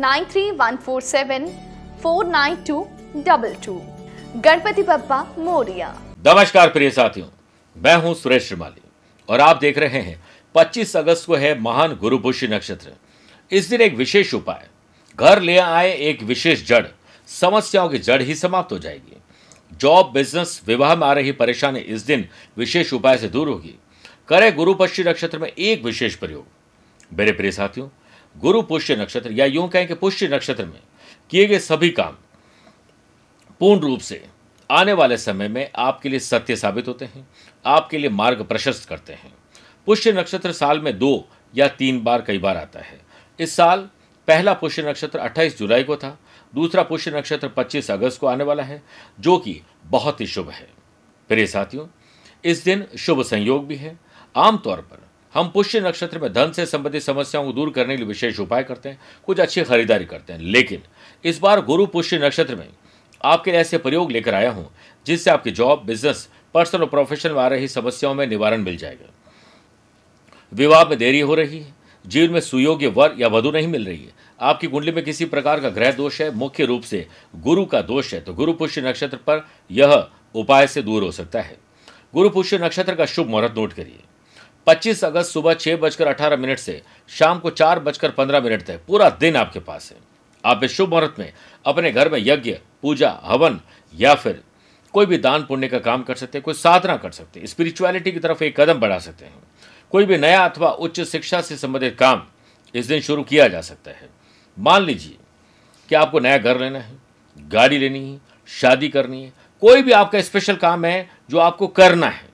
931474922 गणपति बप्पा मोरिया। नमस्कार प्रिय साथियों, मैं हूं सुरेश श्रीमाली और आप देख रहे हैं 25 अगस्त को है महान गुरुपुष्य नक्षत्र। इस दिन एक विशेष उपाय, घर ले आए एक विशेष जड़, समस्याओं की जड़ ही समाप्त हो जाएगी। जॉब, बिजनेस, विवाह में आ रही परेशानी इस दिन विशेष उपाय से दूर होगी। करें गुरुपुष्य नक्षत्र में एक विशेष प्रयोग। मेरे प्रिय साथियों, गुरु पुष्य नक्षत्र या यूं कहें कि पुष्य नक्षत्र में किए गए सभी काम पूर्ण रूप से आने वाले समय में आपके लिए सत्य साबित होते हैं, आपके लिए मार्ग प्रशस्त करते हैं। पुष्य नक्षत्र साल में 2 या 3 बार कई बार आता है। इस साल पहला पुष्य नक्षत्र 28 जुलाई को था, दूसरा पुष्य नक्षत्र 25 अगस्त को आने वाला है, जो कि बहुत ही शुभ है। प्रिय साथियों, इस दिन शुभ संयोग भी है। आमतौर पर हम पुष्य नक्षत्र में धन से संबंधित समस्याओं को दूर करने के लिए विशेष उपाय करते हैं, कुछ अच्छी खरीदारी करते हैं, लेकिन इस बार गुरु पुष्य नक्षत्र में आपके लिए ऐसे प्रयोग लेकर आया हूं जिससे आपकी जॉब, बिजनेस, पर्सनल और प्रोफेशन में आ रही समस्याओं में निवारण मिल जाएगा। विवाह में देरी हो रही है, जीवन में सुयोग्य वर या वधु नहीं मिल रही है, आपकी कुंडली में किसी प्रकार का ग्रह दोष है, मुख्य रूप से गुरु का दोष है, तो गुरु पुष्य नक्षत्र पर यह उपाय से दूर हो सकता है। गुरु पुष्य नक्षत्र का शुभ मुहूर्त नोट करिए। 25 अगस्त सुबह 6:18 से शाम को 4:15 तक पूरा दिन आपके पास है। आप इस शुभ मुहूर्त में अपने घर में यज्ञ, पूजा, हवन या फिर कोई भी दान पुण्य का काम कर सकते हैं, कोई साधना कर सकते हैं, स्पिरिचुअलिटी की तरफ एक कदम बढ़ा सकते हैं। कोई भी नया अथवा उच्च शिक्षा से संबंधित काम इस दिन शुरू किया जा सकता है। मान लीजिए कि आपको नया घर लेना है, गाड़ी लेनी है, शादी करनी है, कोई भी आपका स्पेशल काम है जो आपको करना है,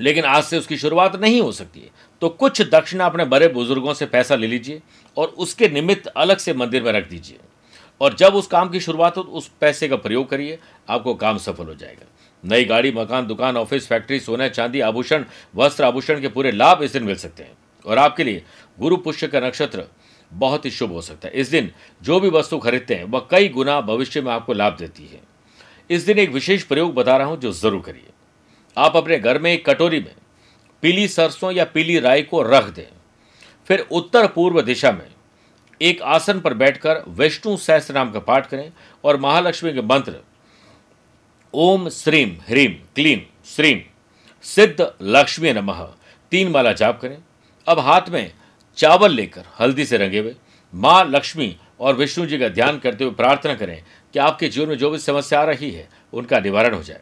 लेकिन आज से उसकी शुरुआत नहीं हो सकती है, तो कुछ दक्षिणा अपने बड़े बुजुर्गों से पैसा ले लीजिए और उसके निमित्त अलग से मंदिर में रख दीजिए, और जब उस काम की शुरुआत हो तो उस पैसे का प्रयोग करिए, आपको काम सफल हो जाएगा। नई गाड़ी, मकान, दुकान, ऑफिस, फैक्ट्री, सोना, चांदी, आभूषण, वस्त्र, आभूषण के पूरे लाभ इस दिन मिल सकते हैं और आपके लिए गुरु पुष्य का नक्षत्र बहुत ही शुभ हो सकता है। इस दिन जो भी वस्तु खरीदते हैं वह कई गुना भविष्य में आपको लाभ देती है। इस दिन एक विशेष प्रयोग बता रहा हूँ जो जरूर करिए। आप अपने घर में एक कटोरी में पीली सरसों या पीली राई को रख दें, फिर उत्तर पूर्व दिशा में एक आसन पर बैठकर विष्णु सहस्त्र नाम का पाठ करें और महालक्ष्मी के मंत्र ओम श्रीम ह्रीम क्लीम श्रीम सिद्ध लक्ष्मी नमः 3 माला जाप करें। अब हाथ में चावल लेकर हल्दी से रंगे हुए माँ लक्ष्मी और विष्णु जी का ध्यान करते हुए प्रार्थना करें कि आपके जीवन में जो भी समस्या आ रही है उनका निवारण हो जाए,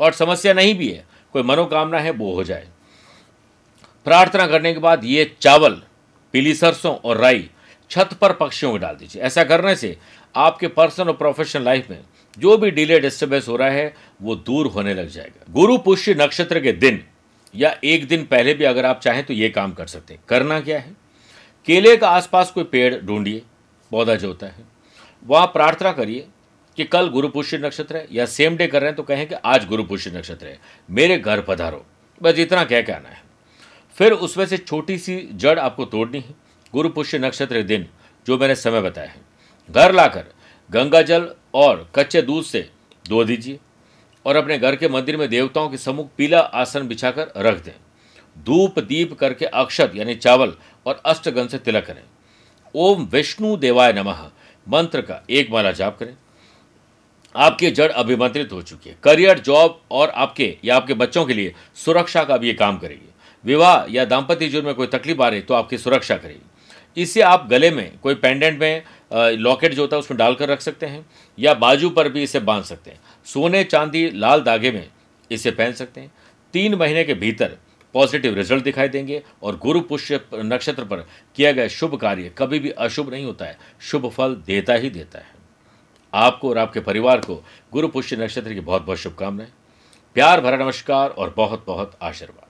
और समस्या नहीं भी है, कोई मनोकामना है वो हो जाए। प्रार्थना करने के बाद ये चावल, पीली सरसों और राई छत पर पक्षियों को डाल दीजिए। ऐसा करने से आपके पर्सनल और प्रोफेशनल लाइफ में जो भी डिले, डिस्टर्बेंस हो रहा है वो दूर होने लग जाएगा। गुरु पुष्य नक्षत्र के दिन या एक दिन पहले भी अगर आप चाहें तो ये काम कर सकते हैं। करना क्या है, केले का आसपास कोई पेड़ ढूंढिए, पौधा जो होता है वहाँ प्रार्थना करिए कि कल गुरु पुष्य नक्षत्र है, या सेम डे कर रहे हैं तो कहें कि आज गुरु पुष्य नक्षत्र है, मेरे घर पधारो, बस इतना कह के आना है। फिर उसमें से छोटी सी जड़ आपको तोड़नी है। गुरु पुष्य नक्षत्र दिन जो मैंने समय बताया है, घर लाकर गंगा जल और कच्चे दूध से धो दीजिए और अपने घर के मंदिर में देवताओं के सम्मुख पीला आसन बिछाकर रख दें। धूप दीप करके अक्षत यानी चावल और अष्टगन से तिलक करें। ओम विष्णु देवाय नमः मंत्र का एक माला जाप करें। आपकी जड़ अभिमंत्रित हो चुकी है। करियर, जॉब और आपके या आपके बच्चों के लिए सुरक्षा का भी ये काम करेगी। विवाह या दाम्पत्य जीवन में कोई तकलीफ आ रही तो आपकी सुरक्षा करेगी। इससे आप गले में कोई पेंडेंट में लॉकेट जो होता है उसमें डालकर रख सकते हैं या बाजू पर भी इसे बांध सकते हैं। सोने चांदी लाल धागे में इसे पहन सकते हैं। 3 महीने के भीतर पॉजिटिव रिजल्ट दिखाई देंगे और गुरु पुष्य नक्षत्र पर किया गया शुभ कार्य कभी भी अशुभ नहीं होता है, शुभ फल देता ही देता है। आपको और आपके परिवार को गुरु पुष्य नक्षत्र की बहुत बहुत शुभकामनाएं। प्यार भरा नमस्कार और बहुत बहुत आशीर्वाद।